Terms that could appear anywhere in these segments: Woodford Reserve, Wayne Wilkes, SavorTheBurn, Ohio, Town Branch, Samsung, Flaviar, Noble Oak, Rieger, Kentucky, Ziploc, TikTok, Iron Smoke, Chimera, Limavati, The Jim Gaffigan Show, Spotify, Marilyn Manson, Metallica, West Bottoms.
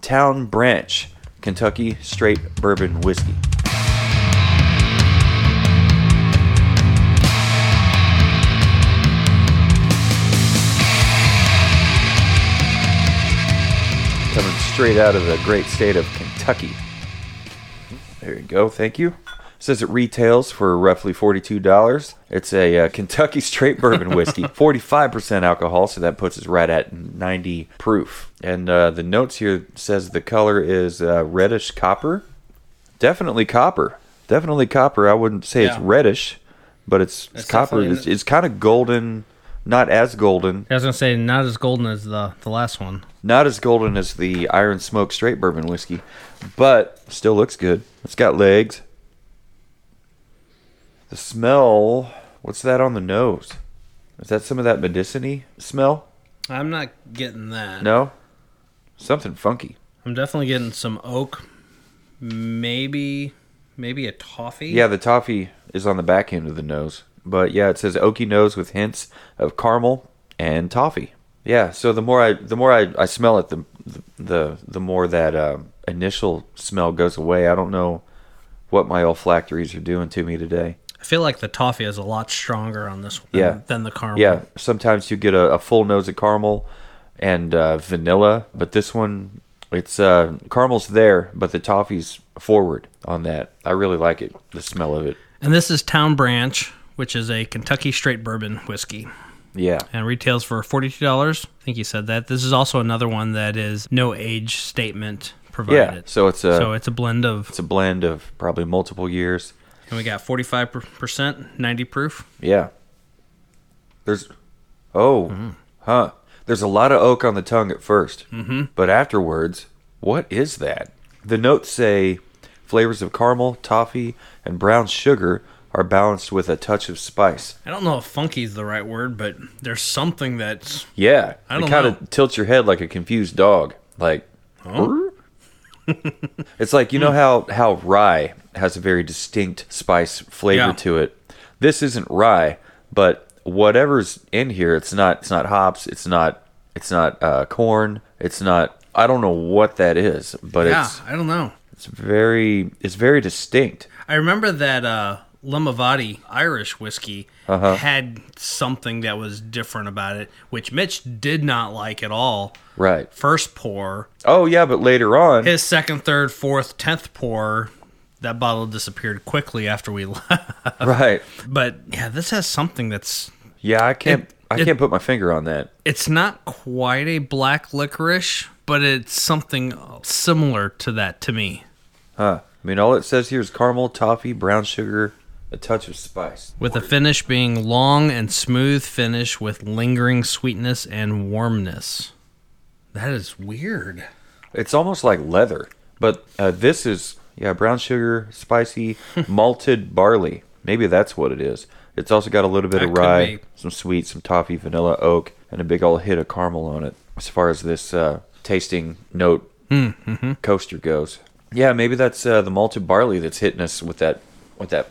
Town Branch, Kentucky Straight Bourbon Whiskey. Coming straight out of the great state of Kentucky. There you go, thank you. It says it retails for roughly $42. It's a Kentucky straight bourbon whiskey, 45% alcohol, so that puts us right at 90 proof. And the notes here says the color is reddish copper. Definitely copper. I wouldn't say it's reddish, but it's copper. It's kind of golden, not as golden. I was going to say not as golden as the last one. Not as golden as the Iron Smoke straight bourbon whiskey, but still looks good. It's got legs. The smell, what's that on the nose? Is that some of that medicine-y smell? I'm not getting that. No? Something funky. I'm definitely getting some oak. Maybe a toffee? Yeah, the toffee is on the back end of the nose. But yeah, it says oaky nose with hints of caramel and toffee. Yeah, so the more I smell it, the more that initial smell goes away. I don't know what my olfactories are doing to me today. I feel like the toffee is a lot stronger on this one than the caramel. Yeah, sometimes you get a full nose of caramel and vanilla, but this one, it's caramel's there, but the toffee's forward on that. I really like it, the smell of it. And this is Town Branch, which is a Kentucky straight bourbon whiskey. Yeah. And retails for $42. I think you said that. This is also another one that is no age statement provided. Yeah, so it's a blend of probably multiple years. And we got 45%, 90 proof. Yeah. There's a lot of oak on the tongue at first, but afterwards, what is that? The notes say flavors of caramel, toffee, and brown sugar are balanced with a touch of spice. I don't know if funky is the right word, but there's something that's... Yeah, it kind of tilts your head like a confused dog. Like, oh. It's like, you know how rye has a very distinct spice flavor to it. This isn't rye, but whatever's in here, it's not hops, it's not corn, it's not, I don't know what that is, but I don't know. It's very distinct. I remember that Limavati Irish whiskey had something that was different about it, which Mitch did not like at all. Right. First pour. Oh, yeah, but later on. His second, third, fourth, 10th pour, that bottle disappeared quickly after we left. Right. But, yeah, this has something that's... Yeah, I can't put my finger on that. It's not quite a black licorice, but it's something similar to that to me. Huh. I mean, all it says here is caramel, toffee, brown sugar, a touch of spice. With the finish being long and smooth finish with lingering sweetness and warmness. That is weird. It's almost like leather, but this is, brown sugar, spicy, malted barley. Maybe that's what it is. It's also got a little bit of rye, some sweet, some toffee, vanilla, oak, and a big old hit of caramel on it as far as this tasting note coaster goes. Yeah, maybe that's the malted barley that's hitting us with that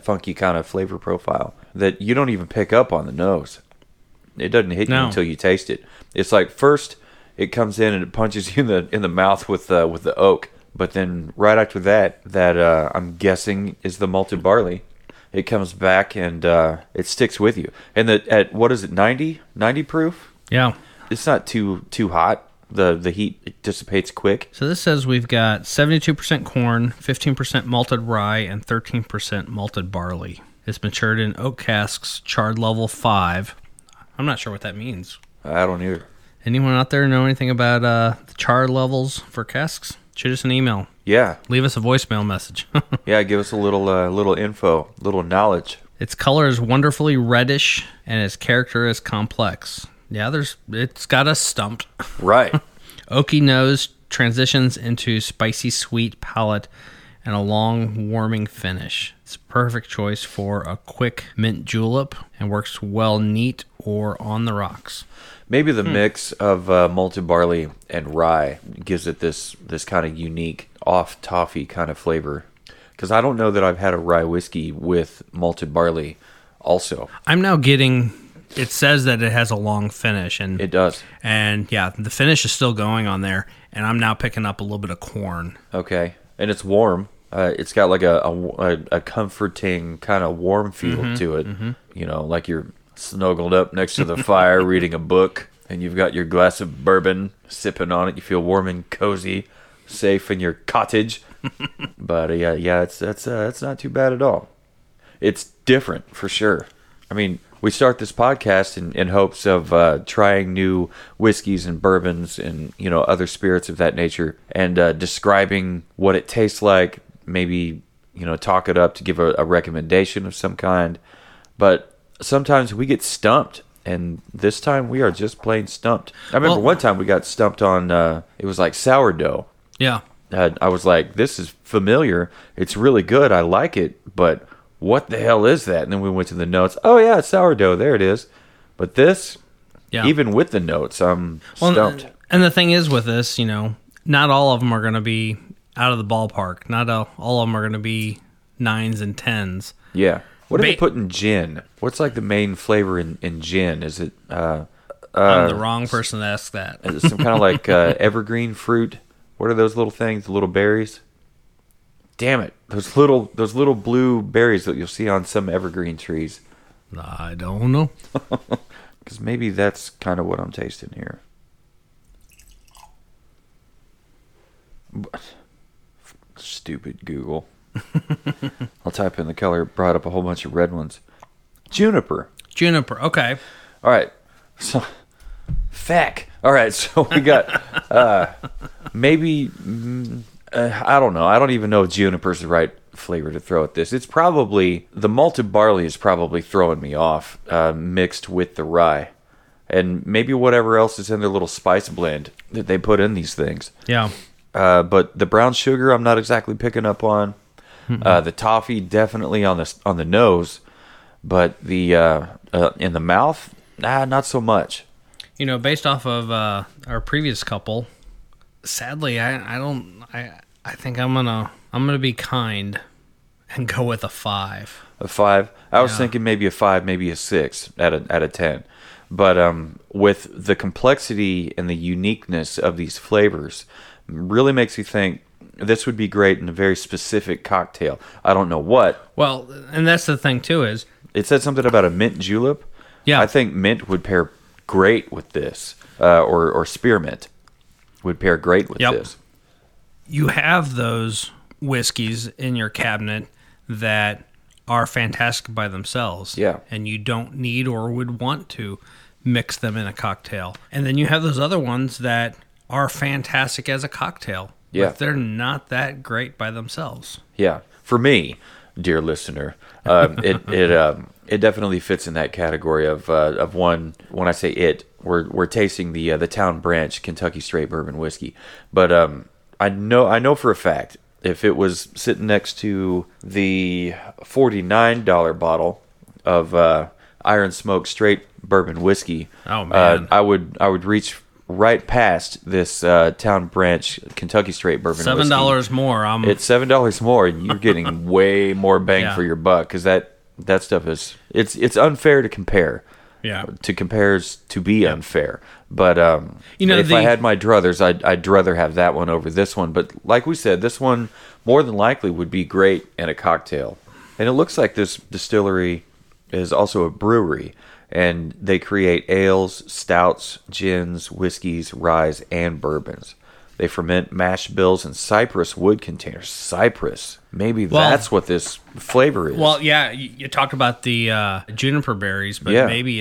funky kind of flavor profile that you don't even pick up on the nose. It doesn't hit you until you taste it. It's like first it comes in and it punches you in the mouth with the oak, but then right after that I'm guessing is the malted barley. It comes back and it sticks with you. And at what is it, 90 proof? Yeah, it's not too hot. The heat dissipates quick. So this says we've got 72% corn, 15% malted rye, and 13% malted barley. It's matured in oak casks, charred level 5. I'm not sure what that means. I don't either. Anyone out there know anything about the charred levels for casks? Shoot us an email. Yeah. Leave us a voicemail message. Yeah, give us a little info, little knowledge. Its color is wonderfully reddish, and its character is complex. Yeah, it's got us stumped. Right. Oaky nose transitions into spicy sweet palate and a long warming finish. It's a perfect choice for a quick mint julep and works well neat or on the rocks. Maybe the mix of malted barley and rye gives it this kind of unique off toffee kind of flavor. Because I don't know that I've had a rye whiskey with malted barley also. I'm now getting... It says that it has a long finish. And it does. And, yeah, the finish is still going on there. and I'm now picking up a little bit of corn. Okay. And it's warm. It's got like a comforting kind of warm feel to it. Mm-hmm. You know, like you're snuggled up next to the fire reading a book, and you've got your glass of bourbon sipping on it. You feel warm and cozy, safe in your cottage. But yeah, that's not too bad at all. It's different for sure. I mean, we start this podcast in hopes of trying new whiskeys and bourbons and, you know, other spirits of that nature, and describing what it tastes like, maybe, you know, talk it up to give a recommendation of some kind. But sometimes we get stumped, and this time we are just plain stumped. I remember one time we got stumped on, it was like sourdough. Yeah. I was like, this is familiar. It's really good. I like it, but what the hell is that? And then we went to the notes. Oh, yeah, it's sourdough. There it is. But this, even with the notes, I'm stumped. And the thing is with this, you know, not all of them are going to be out of the ballpark. Not all of them are going to be 9s and 10s. Yeah. What do they put in gin? What's like the main flavor in gin? Is it... I'm the wrong person to ask that. Is it some kind of like evergreen fruit? What are those little things? The little berries? Damn it. Those little blue berries that you'll see on some evergreen trees. I don't know. Because maybe that's kind of what I'm tasting here. Stupid Google. I'll type in the color. It brought up a whole bunch of red ones. Juniper. Juniper, okay. All right. So, feck. All right, so we got maybe... I don't know. I don't even know if juniper's the right flavor to throw at this. It's probably... The malted barley is probably throwing me off, mixed with the rye. And maybe whatever else is in their little spice blend that they put in these things. Yeah. But the brown sugar, I'm not exactly picking up on. Mm-hmm. The toffee, definitely on the nose. But the in the mouth, not so much. You know, based off of our previous couple... Sadly, I think I'm gonna be kind and go with a 5. A 5? I was thinking maybe a 5, maybe a 6 out of 10. But with the complexity and the uniqueness of these flavors, really makes you think this would be great in a very specific cocktail. I don't know what. Well, and that's the thing too is it said something about a mint julep. Yeah, I think mint would pair great with this, or spearmint. Would pair great with this. You have those whiskeys in your cabinet that are fantastic by themselves. Yeah. And you don't need or would want to mix them in a cocktail. And then you have those other ones that are fantastic as a cocktail. Yeah. But they're not that great by themselves. Yeah. For me, dear listener, it definitely fits in that category of one. When I say it, we're tasting the Town Branch Kentucky Straight Bourbon Whiskey. But I know for a fact, if it was sitting next to the $49 bottle of Iron Smoke Straight Bourbon Whiskey, I would reach right past this Town Branch Kentucky Straight Bourbon Whiskey. $7 more. It's $7 more, and you're getting way more bang for your buck, because that stuff is... It's unfair to compare. Yeah. To compare is to be unfair. But you know, if I had my druthers, I'd rather have that one over this one. But like we said, this one more than likely would be great in a cocktail. And it looks like this distillery is also a brewery. And they create ales, stouts, gins, whiskeys, ryes, and bourbons. They ferment mash bills in cypress wood containers. Cypress. Maybe that's what this flavor is. Well, yeah, you talked about the juniper berries, but maybe,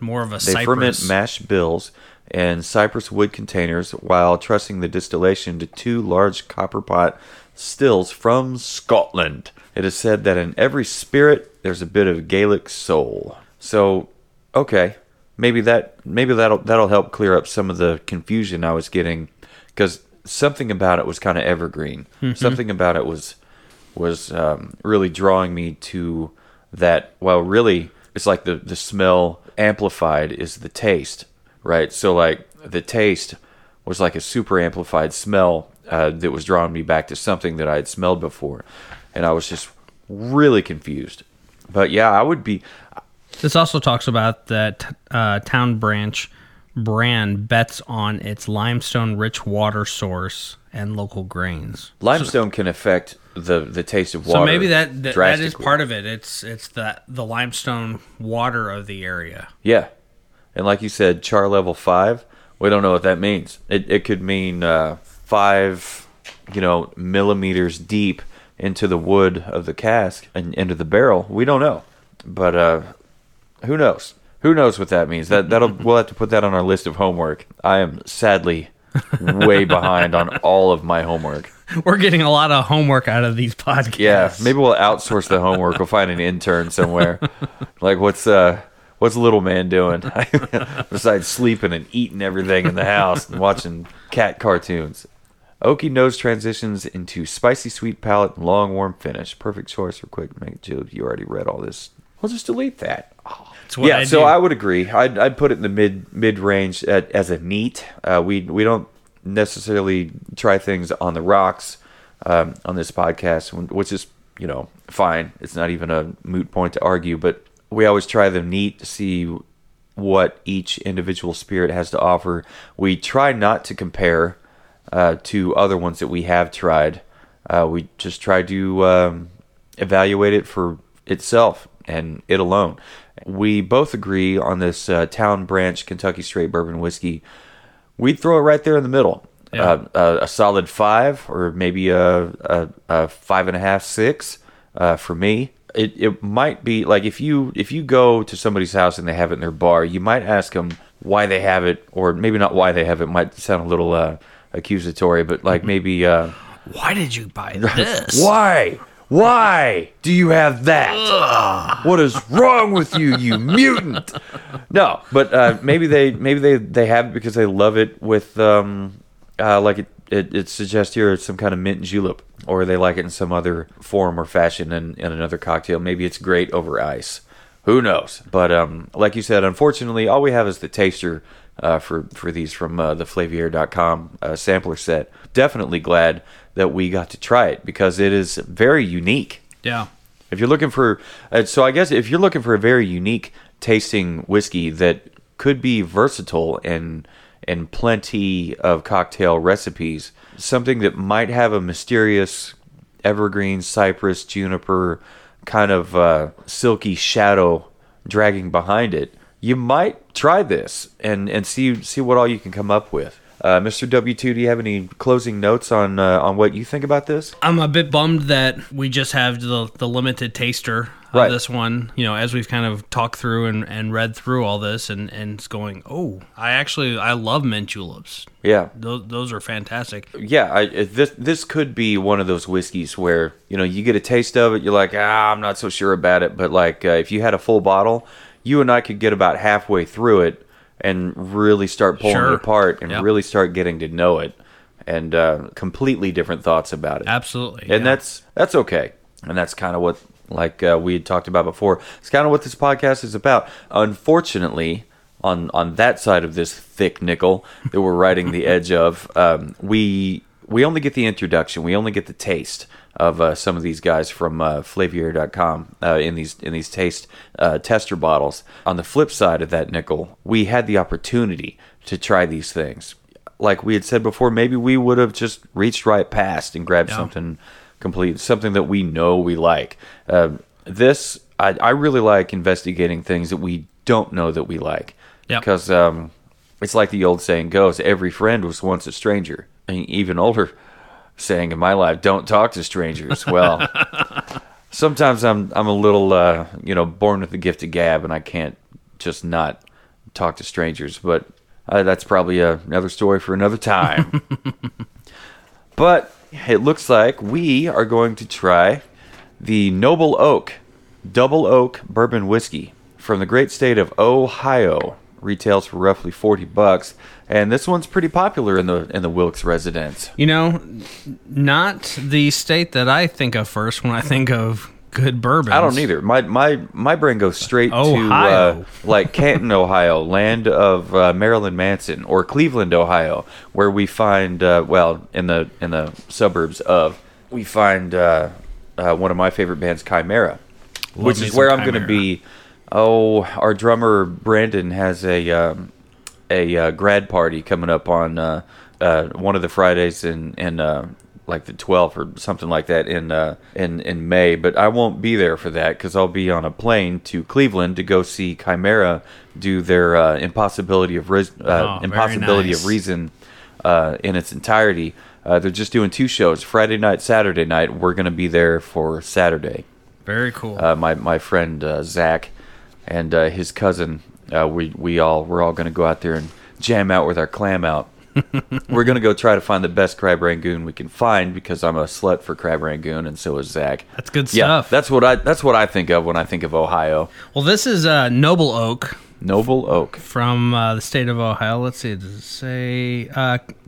more of a cypress. They ferment mash bills in cypress wood containers while trusting the distillation to 2 large copper pot stills from Scotland. It is said that in every spirit, there's a bit of Gaelic soul. So, okay, maybe that'll help clear up some of the confusion I was getting, because something about it was kind of evergreen. Mm-hmm. Something about it was really drawing me to that. Well, really, it's like the smell amplified is the taste, right? So, like, the taste was like a super amplified smell that was drawing me back to something that I had smelled before, and I was just really confused. But yeah, I would be... This also talks about that Town Branch brand bets on its limestone-rich water source and local grains. Limestone can affect the taste of water. So maybe that is part of it. It's the limestone water of the area. Yeah, and like you said, char level 5. We don't know what that means. It could mean 5, millimeters deep into the wood of the cask and into the barrel. We don't know, but who knows? Who knows what that means? We'll have to put that on our list of homework. I am sadly way behind on all of my homework. We're getting a lot of homework out of these podcasts. Yeah, maybe we'll outsource the homework. We'll find an intern somewhere. Like, what's little man doing besides sleeping and eating everything in the house and watching cat cartoons? Oaky nose transitions into spicy sweet palate and long warm finish. Perfect choice for quick make. Jill, you already read all this. We'll just delete that. Yeah, I so do. I would agree. I'd put it in the mid range as a neat. We don't necessarily try things on the rocks on this podcast, which is fine. It's not even a moot point to argue, but we always try them neat to see what each individual spirit has to offer. We try not to compare to other ones that we have tried. We just try to evaluate it for itself and it alone. We both agree on this Town Branch Kentucky Straight Bourbon Whiskey. We'd throw it right there in the middle. Yeah. A solid 5 or maybe a 5.5, 6 for me. It might be, like, if you go to somebody's house and they have it in their bar, you might ask them why they have it, or maybe not why they have it. It might sound a little accusatory, but like maybe... why did you buy this? Why do you have that? Ugh. What is wrong with you, you mutant? No, but maybe they have it because they love it with like it suggests here some kind of mint julep, or they like it in some other form or fashion in another cocktail. Maybe it's great over ice. Who knows? But like you said, unfortunately, all we have is the taster for these from the Flaviar.com sampler set. Definitely glad that we got to try it because it is very unique. Yeah. If you're looking for... so I guess if you're looking for a very unique tasting whiskey that could be versatile and plenty of cocktail recipes, something that might have a mysterious evergreen, cypress, juniper kind of silky shadow dragging behind it, you might try this and see what all you can come up with. Mr. W2, do you have any closing notes on what you think about this? I'm a bit bummed that we just have the limited taster of this one. As we've kind of talked through and read through all this, and it's going, I love mint juleps. Yeah. Those are fantastic. Yeah, this could be one of those whiskeys where, you get a taste of it, you're like, I'm not so sure about it, but like if you had a full bottle, you and I could get about halfway through it and really start pulling it apart and really start getting to know it and completely different thoughts about it. Absolutely. And that's okay. And that's kind of what, like we had talked about before, it's kind of what this podcast is about. Unfortunately, on that side of this thick nickel that we're riding the edge of, we only get the introduction. We only get the taste of some of these guys from Flaviar.com in these taste tester bottles. On the flip side of that nickel, we had the opportunity to try these things. Like we had said before, maybe we would have just reached right past and grabbed something complete, something that we know we like. This, I really like investigating things that we don't know that we like. Yep. Because it's like the old saying goes, every friend was once a stranger. And even older saying in my life, don't talk to strangers. Well, sometimes I'm a little born with the gift of gab, and I can't just not talk to strangers, but that's probably another story for another time. But it looks like we are going to try the Noble Oak Double Oak Bourbon Whiskey from the great state of Ohio. Retails for roughly $40, and this one's pretty popular in the Wilkes residence. Not the state that I think of first when I think of good bourbon. I don't either. My brain goes straight Ohio. To Canton, Ohio, land of Marilyn Manson, or Cleveland, Ohio, where we find in the suburbs of one of my favorite bands, Chimera, which is where I'm going to be. Our drummer Brandon has a a grad party coming up on one of the Fridays in like the 12th or something like that in May, but I won't be there for that because I'll be on a plane to Cleveland to go see Chimera do their Impossibility of Reason in its entirety. They're just doing two shows, Friday night, Saturday night. We're going to be there for Saturday. Very cool. My friend Zach and his cousin, we're all going to go out there and jam out with our clam out. We're going to go try to find the best crab rangoon we can find because I'm a slut for crab rangoon, and so is Zach. That's good stuff. Yeah, that's what I think of when I think of Ohio. Well, this is Noble Oak. Noble Oak. From the state of Ohio. Let's see. Does it say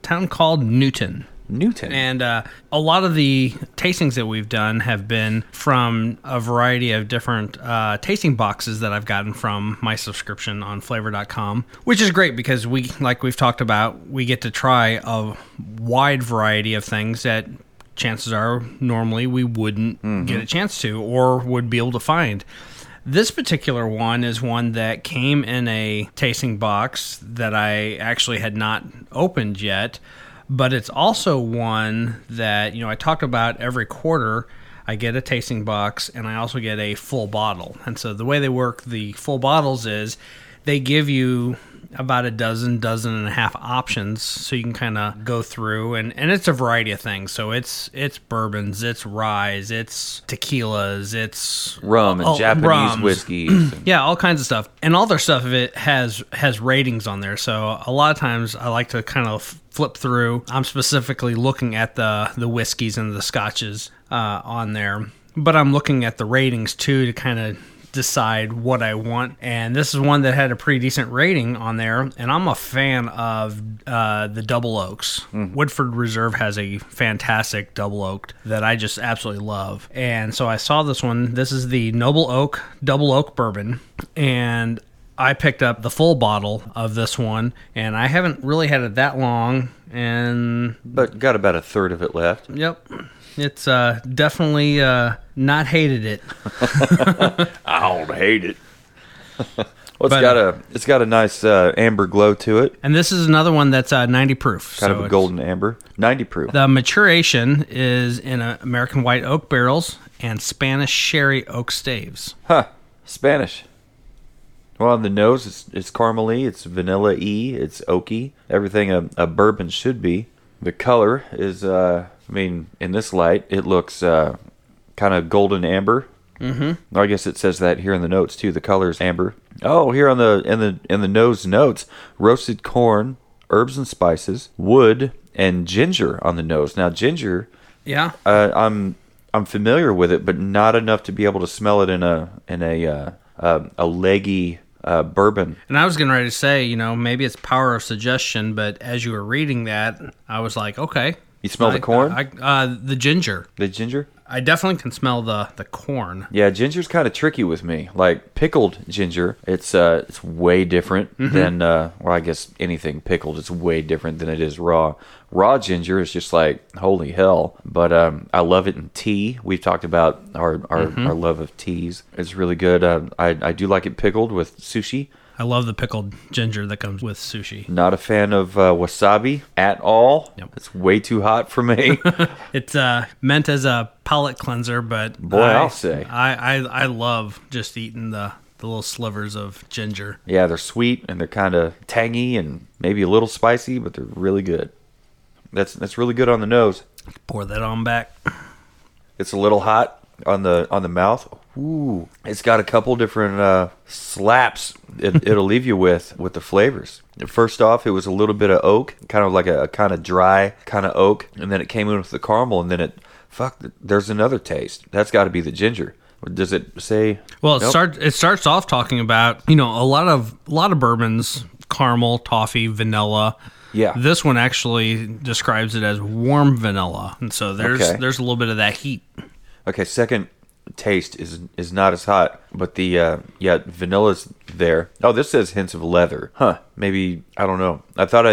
town called Newton? Newton. And a lot of the tastings that we've done have been from a variety of different tasting boxes that I've gotten from my subscription on flavor.com, which is great because we, like we've talked about, we get to try a wide variety of things that chances are normally we wouldn't get a chance to or would be able to find. This particular one is one that came in a tasting box that I actually had not opened yet. But it's also one that, I talked about every quarter. I get a tasting box, and I also get a full bottle. And so the way they work the full bottles is they give you about a dozen and a half options, so you can kind of go through. And it's a variety of things. So it's bourbons, it's rye, it's tequilas, it's... rum and Japanese whiskey. Yeah, all kinds of stuff. And all their stuff of it has ratings on there. So a lot of times I like to kind of flip through. I'm specifically looking at the whiskeys and the scotches on there, but I'm looking at the ratings too to kind of decide what I want. And this is one that had a pretty decent rating on there, and I'm a fan of the Double Oaks. Woodford Reserve has a fantastic Double Oak that I just absolutely love, and so I saw this one. This is the Noble Oak Double Oak Bourbon, and I picked up the full bottle of this one, and I haven't really had it that long, but got about a third of it left. Yep. It's definitely not hated it. I don't hate it. Well, it's got a nice amber glow to it. And this is another one that's 90 proof. Kind of a golden amber. 90 proof. The maturation is in American white oak barrels and Spanish sherry oak staves. Huh. Spanish. Well, on the nose, it's caramely, it's vanilla-y, it's oaky, everything a bourbon should be. The color is, in this light, it looks kind of golden amber. Mm-hmm. I guess it says that here in the notes, too. The color is amber. Oh, here on in the nose notes, roasted corn, herbs and spices, wood, and ginger on the nose. Now, ginger, yeah, I'm familiar with it, but not enough to be able to smell it in a leggy bourbon. And I was getting ready to say, maybe it's power of suggestion, but as you were reading that, I was like, okay. You smell the corn? The ginger. The ginger? I definitely can smell the corn. Yeah, ginger's kind of tricky with me. Like pickled ginger, it's way different than, I guess anything pickled is way different than it is raw. Raw ginger is just like, holy hell. But I love it in tea. We've talked about our love of teas. It's really good. I do like it pickled with sushi. I love the pickled ginger that comes with sushi. Not a fan of wasabi at all. Yep. It's way too hot for me. It's meant as a palate cleanser, but boy, I'll say. I love just eating the little slivers of ginger. Yeah, they're sweet, and they're kind of tangy, and maybe a little spicy, but they're really good. That's really good on the nose. Pour that on back. It's a little hot on the mouth. Ooh, it's got a couple different slaps it'll leave you with the flavors. First off, it was a little bit of oak, kind of like a kind of dry kind of oak, and then it came in with the caramel, and then there's another taste. That's got to be the ginger. Does it say? Well, It starts off talking about, a lot of bourbons, caramel, toffee, vanilla. Yeah. This one actually describes it as warm vanilla, and so there's a little bit of that heat. Okay, second taste is not as hot, but the vanilla's there. Oh, this says hints of leather. Huh? Maybe, I don't know. I thought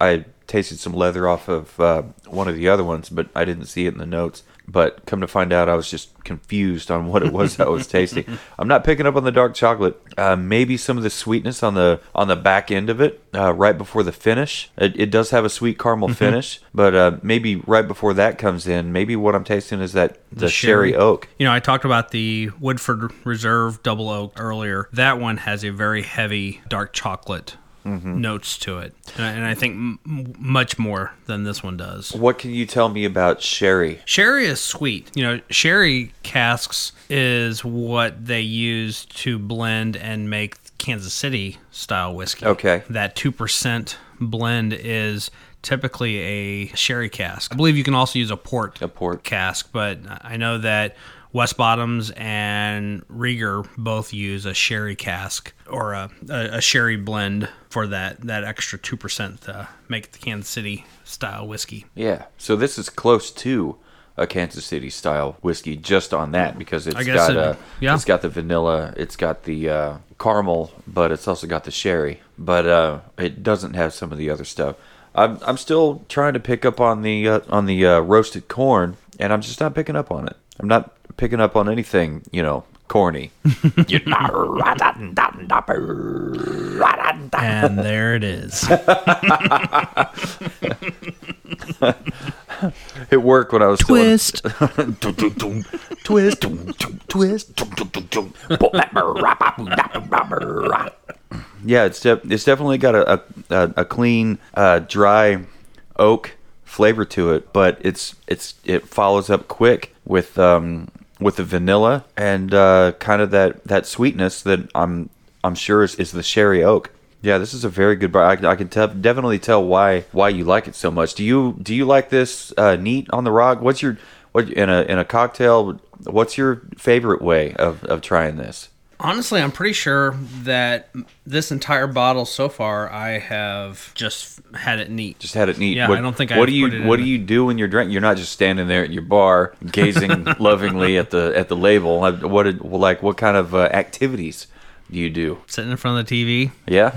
I tasted some leather off of one of the other ones, but I didn't see it in the notes. But come to find out, I was just confused on what it was I was tasting. I'm not picking up on the dark chocolate. Maybe some of the sweetness on the back end of it, right before the finish. It does have a sweet caramel finish, but maybe right before that comes in, maybe what I'm tasting is that the sherry oak. You know, I talked about the Woodford Reserve Double Oak earlier. That one has a very heavy dark chocolate notes to it, and I think much more than this one does. What can you tell me about sherry? Sherry is sweet. You know, sherry casks is what they use to blend and make Kansas City style whiskey. Okay. That 2% blend is typically a sherry cask. I believe you can also use a port cask, but I know that West Bottoms and Rieger both use a sherry cask or a sherry blend for that extra 2% to make the Kansas City style whiskey. Yeah, so this is close to a Kansas City style whiskey just on that, because it's got the vanilla, it's got the caramel, but it's also got the sherry. But it doesn't have some of the other stuff. I'm still trying to pick up on the roasted corn, and I'm just not picking up on it. I'm not picking up on anything, you know, corny. And there it is. It worked when I was twist. Twist. Twist. Yeah, it's definitely got a clean, dry oak flavor to it, but it follows up quick with the vanilla and kind of that sweetness that I'm sure is the sherry oak. Yeah, this is a very good bar. I can definitely tell why you like it so much. Do you like this neat on the rock? What's your in a cocktail? What's your favorite way of trying this? Honestly, I'm pretty sure that this entire bottle so far, I have just had it neat. Just had it neat. Yeah, What do you do when you're drinking? You're not just standing there at your bar gazing lovingly at the label. What kind of activities do you do? Sitting in front of the TV. Yeah.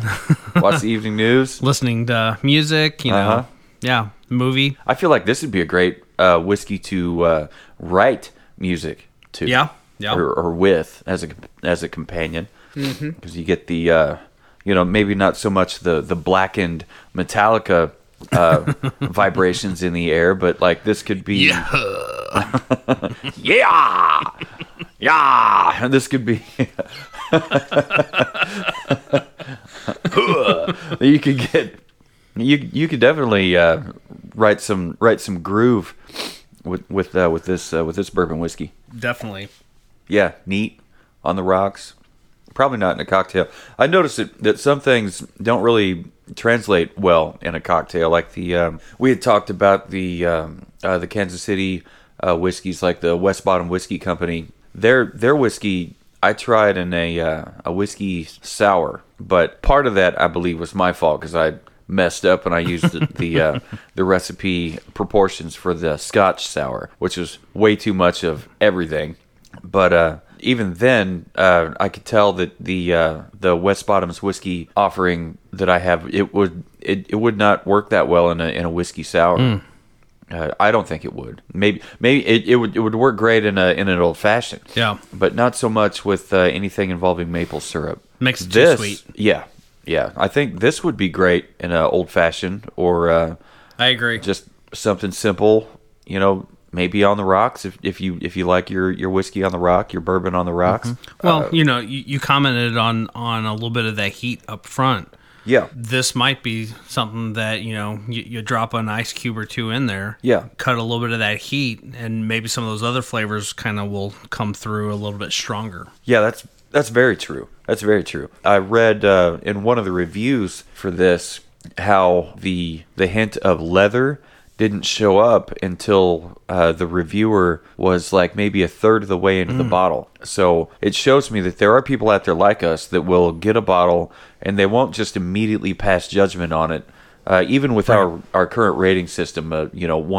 Watch the evening news. Listening to music. You know. Uh-huh. Yeah. Movie. I feel like this would be a great whiskey to write music to. Yeah. Yep. Or with as a companion, because you get the maybe not so much the blackened Metallica vibrations in the air, but like this could be and this could be you could definitely write some groove with this bourbon whiskey. Definitely. Yeah, neat, on the rocks. Probably not in a cocktail. I noticed that some things don't really translate well in a cocktail. Like we had talked about the Kansas City whiskeys, like the West Bottom Whiskey Company. Their whiskey I tried in a whiskey sour, but part of that I believe was my fault because I messed up and I used the recipe proportions for the Scotch sour, which was way too much of everything. But even then, I could tell that the West Bottoms whiskey offering that I have, it would not work that well in a whiskey sour. Mm. I don't think it would. Maybe it would work great in an old fashioned. Yeah, but not so much with anything involving maple syrup. Makes it too sweet. Yeah. I think this would be great in an old fashioned or. I agree. Just something simple, you know. Maybe on the rocks, if you like your whiskey on the rock, your bourbon on the rocks. Mm-hmm. Well, you commented on a little bit of that heat up front. Yeah. This might be something that, you drop an ice cube or two in there. Yeah. Cut a little bit of that heat, and maybe some of those other flavors kind of will come through a little bit stronger. Yeah, that's very true. That's very true. I read in one of the reviews for this how the hint of leather didn't show up until the reviewer was like maybe a third of the way into the bottle. So it shows me that there are people out there like us that will get a bottle and they won't just immediately pass judgment on it. Even with our current rating system, 1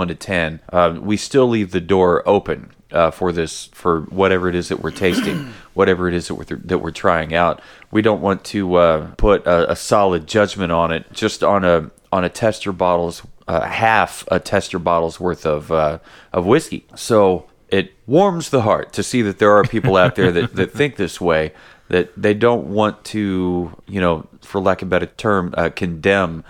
to 10, we still leave the door open for whatever it is that we're tasting, whatever it is that we're trying out. We don't want to put a solid judgment on it just on a on a tester bottle's half a tester bottle's worth of whiskey. So it warms the heart to see that there are people out there that think this way, that they don't want to, you know, for lack of a better term, condemn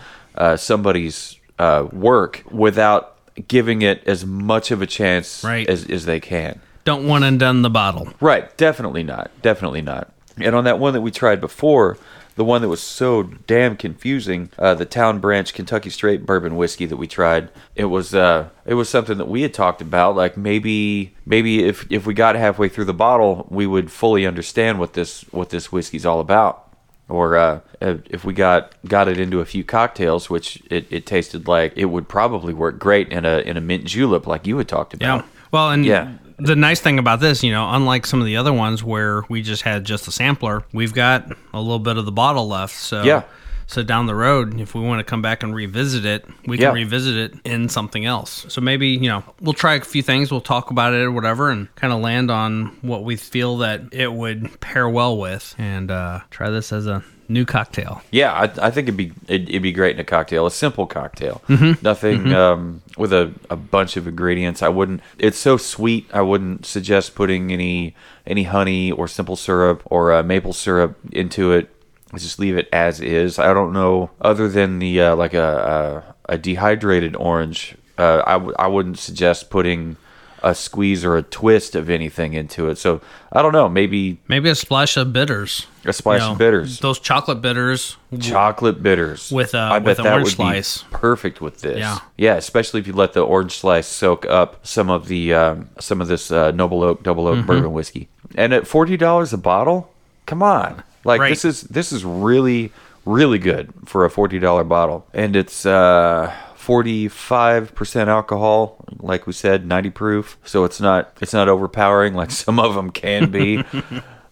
somebody's work without giving it as much of a chance as they can. Don't want to undone the bottle. Right. Definitely not. Definitely not. And on that one that we tried before, the one that was so damn confusing, the Town Branch Kentucky Straight Bourbon Whiskey that we tried, it was something that we had talked about. Like maybe if we got halfway through the bottle, we would fully understand what this whiskey's all about. Or if we got it into a few cocktails, which it tasted like it would probably work great in a mint julep, like you had talked about. Yeah. Well, and the nice thing about this, you know, unlike some of the other ones where we just had just a sampler, we've got a little bit of the bottle left. So yeah. So down the road, if we want to come back and revisit it, we can revisit it in something else. So maybe, you know, we'll try a few things, we'll talk about it or whatever, and kind of land on what we feel that it would pair well with, and try this as a new cocktail. Yeah, I think it'd be great in a cocktail, a simple cocktail, with a bunch of ingredients. I wouldn't. It's so sweet. I wouldn't suggest putting any honey or simple syrup or maple syrup into it. Let's just leave it as is. I don't know. Other than the like a dehydrated orange, I wouldn't suggest putting a squeeze or a twist of anything into it. So I don't know. Maybe a splash of bitters. A splash of bitters. Those chocolate bitters. Chocolate bitters with an orange slice. Be perfect with this. Yeah. Especially if you let the orange slice soak up some of this Noble Oak Double Oak bourbon whiskey. And at $40 a bottle, come on. Like this is really, really good for a $40 bottle, and it's 45% alcohol, like we said, 90 proof. So it's not overpowering like some of them can be.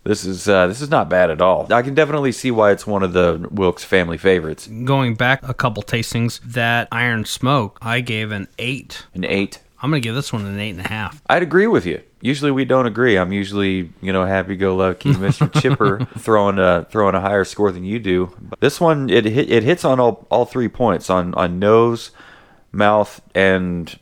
This is not bad at all. I can definitely see why it's one of the Wilkes family favorites. Going back a couple tastings, that Iron Smoke, I gave an 8. An 8. I'm going to give this one an 8.5. I'd agree with you. Usually we don't agree. I'm usually, you know, happy-go-lucky Mr. Chipper throwing a higher score than you do. But this one, it hits on all 3 points, on nose, mouth, and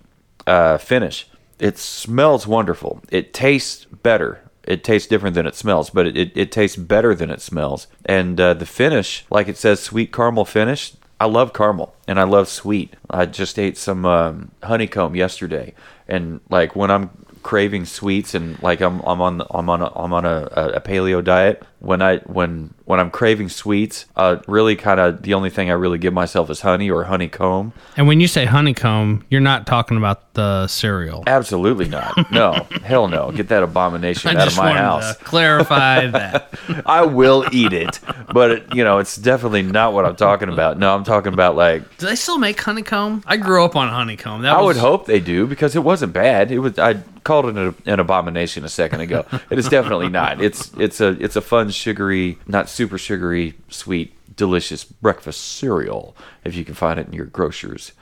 finish. It smells wonderful. It tastes better. It tastes different than it smells, but it tastes better than it smells. And the finish, like it says, sweet caramel finish. I love caramel, and I love sweet. I just ate some honeycomb yesterday, and like when I'm craving sweets, and like I'm on a paleo diet. When I'm craving sweets, really kind of the only thing I really give myself is honey or honeycomb. And when you say honeycomb, you're not talking about the cereal. Absolutely not. No, hell no. Get that abomination out of my house. I just wanted to clarify that. I will eat it, but it's definitely not what I'm talking about. No, I'm talking about like. Do they still make honeycomb? I grew up on honeycomb. I would hope they do, because it wasn't bad. It was. I called it an abomination a second ago. It is definitely not. It's a fun, sugary, not super sugary, sweet, delicious breakfast cereal if you can find it in your grocers.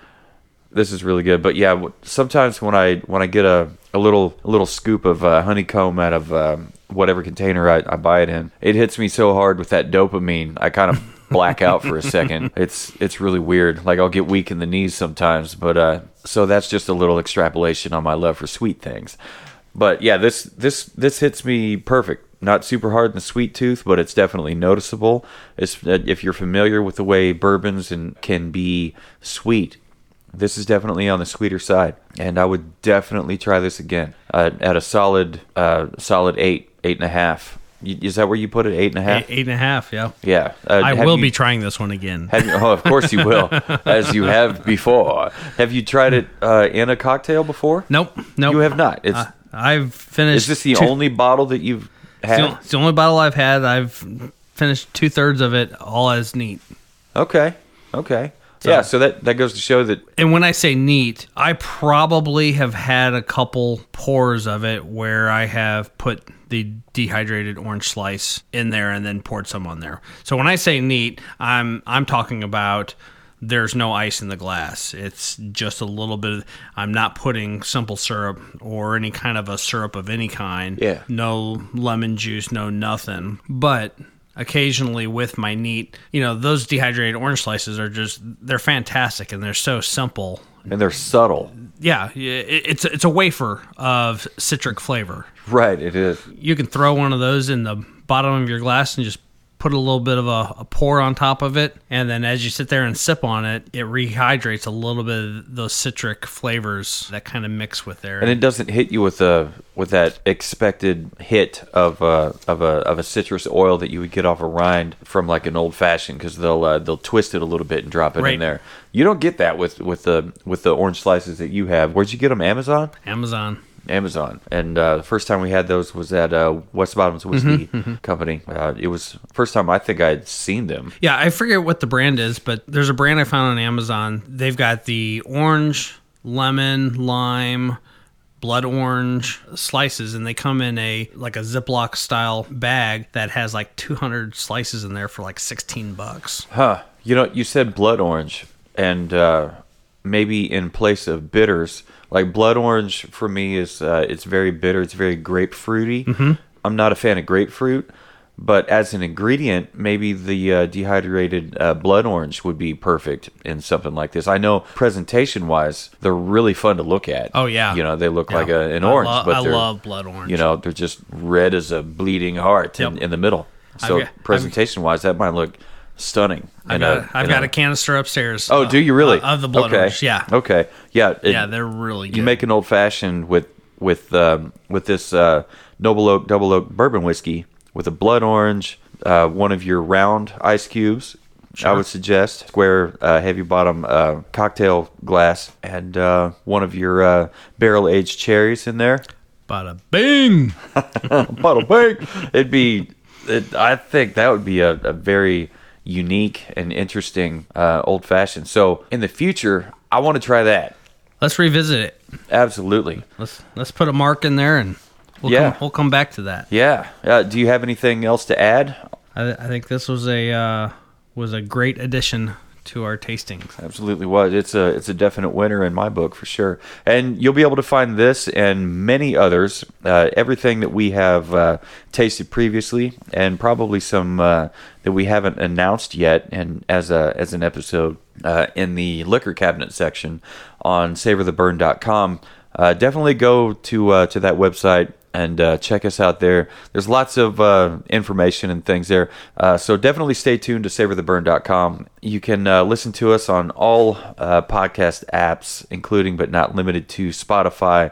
This is really good. But yeah, sometimes when I get a little scoop of honeycomb out of whatever container I buy it in, it hits me so hard with that dopamine, I kind of black out for a second. It's really weird. Like I'll get weak in the knees sometimes, but so that's just a little extrapolation on my love for sweet things. But yeah, this hits me perfect. Not super hard in the sweet tooth, but it's definitely noticeable. If you're familiar with the way bourbons can be sweet, this is definitely on the sweeter side, and I would definitely try this again at a solid 8.5. Is that where you put it? 8.5? 8.5, yeah. Yeah. I will be trying this one again. Of course you will, as you have before. Have you tried it in a cocktail before? Nope. You have not. It's. I've finished... Is this the only bottle that you've had? It's the only bottle I've had. I've finished 2/3 of it, all as neat. Okay. So, yeah, so that goes to show that... And when I say neat, I probably have had a couple pours of it where I have put the dehydrated orange slice in there and then poured some on there. So when I say neat, I'm talking about there's no ice in the glass. It's just a little bit of... I'm not putting simple syrup or any kind of a syrup of any kind. Yeah. No lemon juice, no nothing. But... occasionally with my neat. You know, those dehydrated orange slices are just, they're fantastic, and they're so simple. And they're subtle. Yeah, it's a wafer of citric flavor. Right, it is. You can throw one of those in the bottom of your glass and just put a little bit of a pour on top of it, and then as you sit there and sip on it, it rehydrates a little bit of those citric flavors that kind of mix with there. And it doesn't hit you with that expected hit of a citrus oil that you would get off a rind from like an old fashioned, because they'll twist it a little bit and drop it right in there. You don't get that with the orange slices that you have. Where'd you get them? Amazon. And the first time we had those was at West Bottoms Whiskey Company. It was the first time I think I had seen them. Yeah, I forget what the brand is, but there's a brand I found on Amazon. They've got the orange, lemon, lime, blood orange slices, and they come in a Ziploc style bag that has like 200 slices in there for like $16. Huh. You know, you said blood orange, and maybe in place of bitters, like blood orange for me is it's very bitter. It's very grapefruity. Mm-hmm. I'm not a fan of grapefruit, but as an ingredient, maybe the dehydrated blood orange would be perfect in something like this. I know presentation-wise, they're really fun to look at. Oh yeah, you know they look like an orange. I love blood orange. You know they're just red as a bleeding heart in the middle. So presentation-wise, that might look stunning. I've got a canister upstairs. Oh, do you really? Of the blood orange, yeah. Okay, yeah. They're really good. You make an old-fashioned with this Double Oak bourbon whiskey with a blood orange, one of your round ice cubes. Sure. I would suggest square heavy bottom cocktail glass and one of your barrel-aged cherries in there. Bada bing! Bada bing! I think that would be a very unique and interesting old-fashioned. So in the future, I want to try that. Let's revisit it. Absolutely. Let's put a mark in there, and we'll come back to that. Yeah. Do you have anything else to add? I think this was a great addition to our tastings. Absolutely was. It's a definite winner in my book for sure. And you'll be able to find this and many others, everything that we have tasted previously, and probably some that we haven't announced yet, and as an episode in the liquor cabinet section on SavorTheBurn.com. Definitely go to that website and check us out there. There's lots of information and things there. So definitely stay tuned to SavorTheBurn.com. You can listen to us on all podcast apps, including but not limited to Spotify,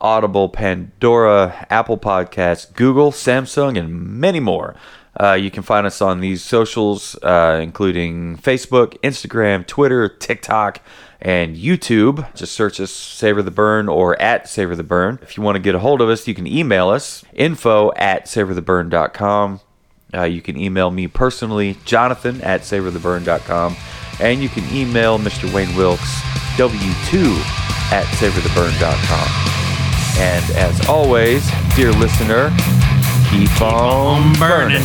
Audible, Pandora, Apple Podcasts, Google, Samsung, and many more. You can find us on these socials, including Facebook, Instagram, Twitter, TikTok, and YouTube. Just search us, Savor the Burn, or at Savor the Burn. If you want to get a hold of us, you can email us, info@SavorTheBurn.com. You can email me personally, Jonathan, at SavorTheBurn.com. And you can email Mr. Wayne Wilkes, W2, at SavorTheBurn.com. And as always, dear listener, keep on burning.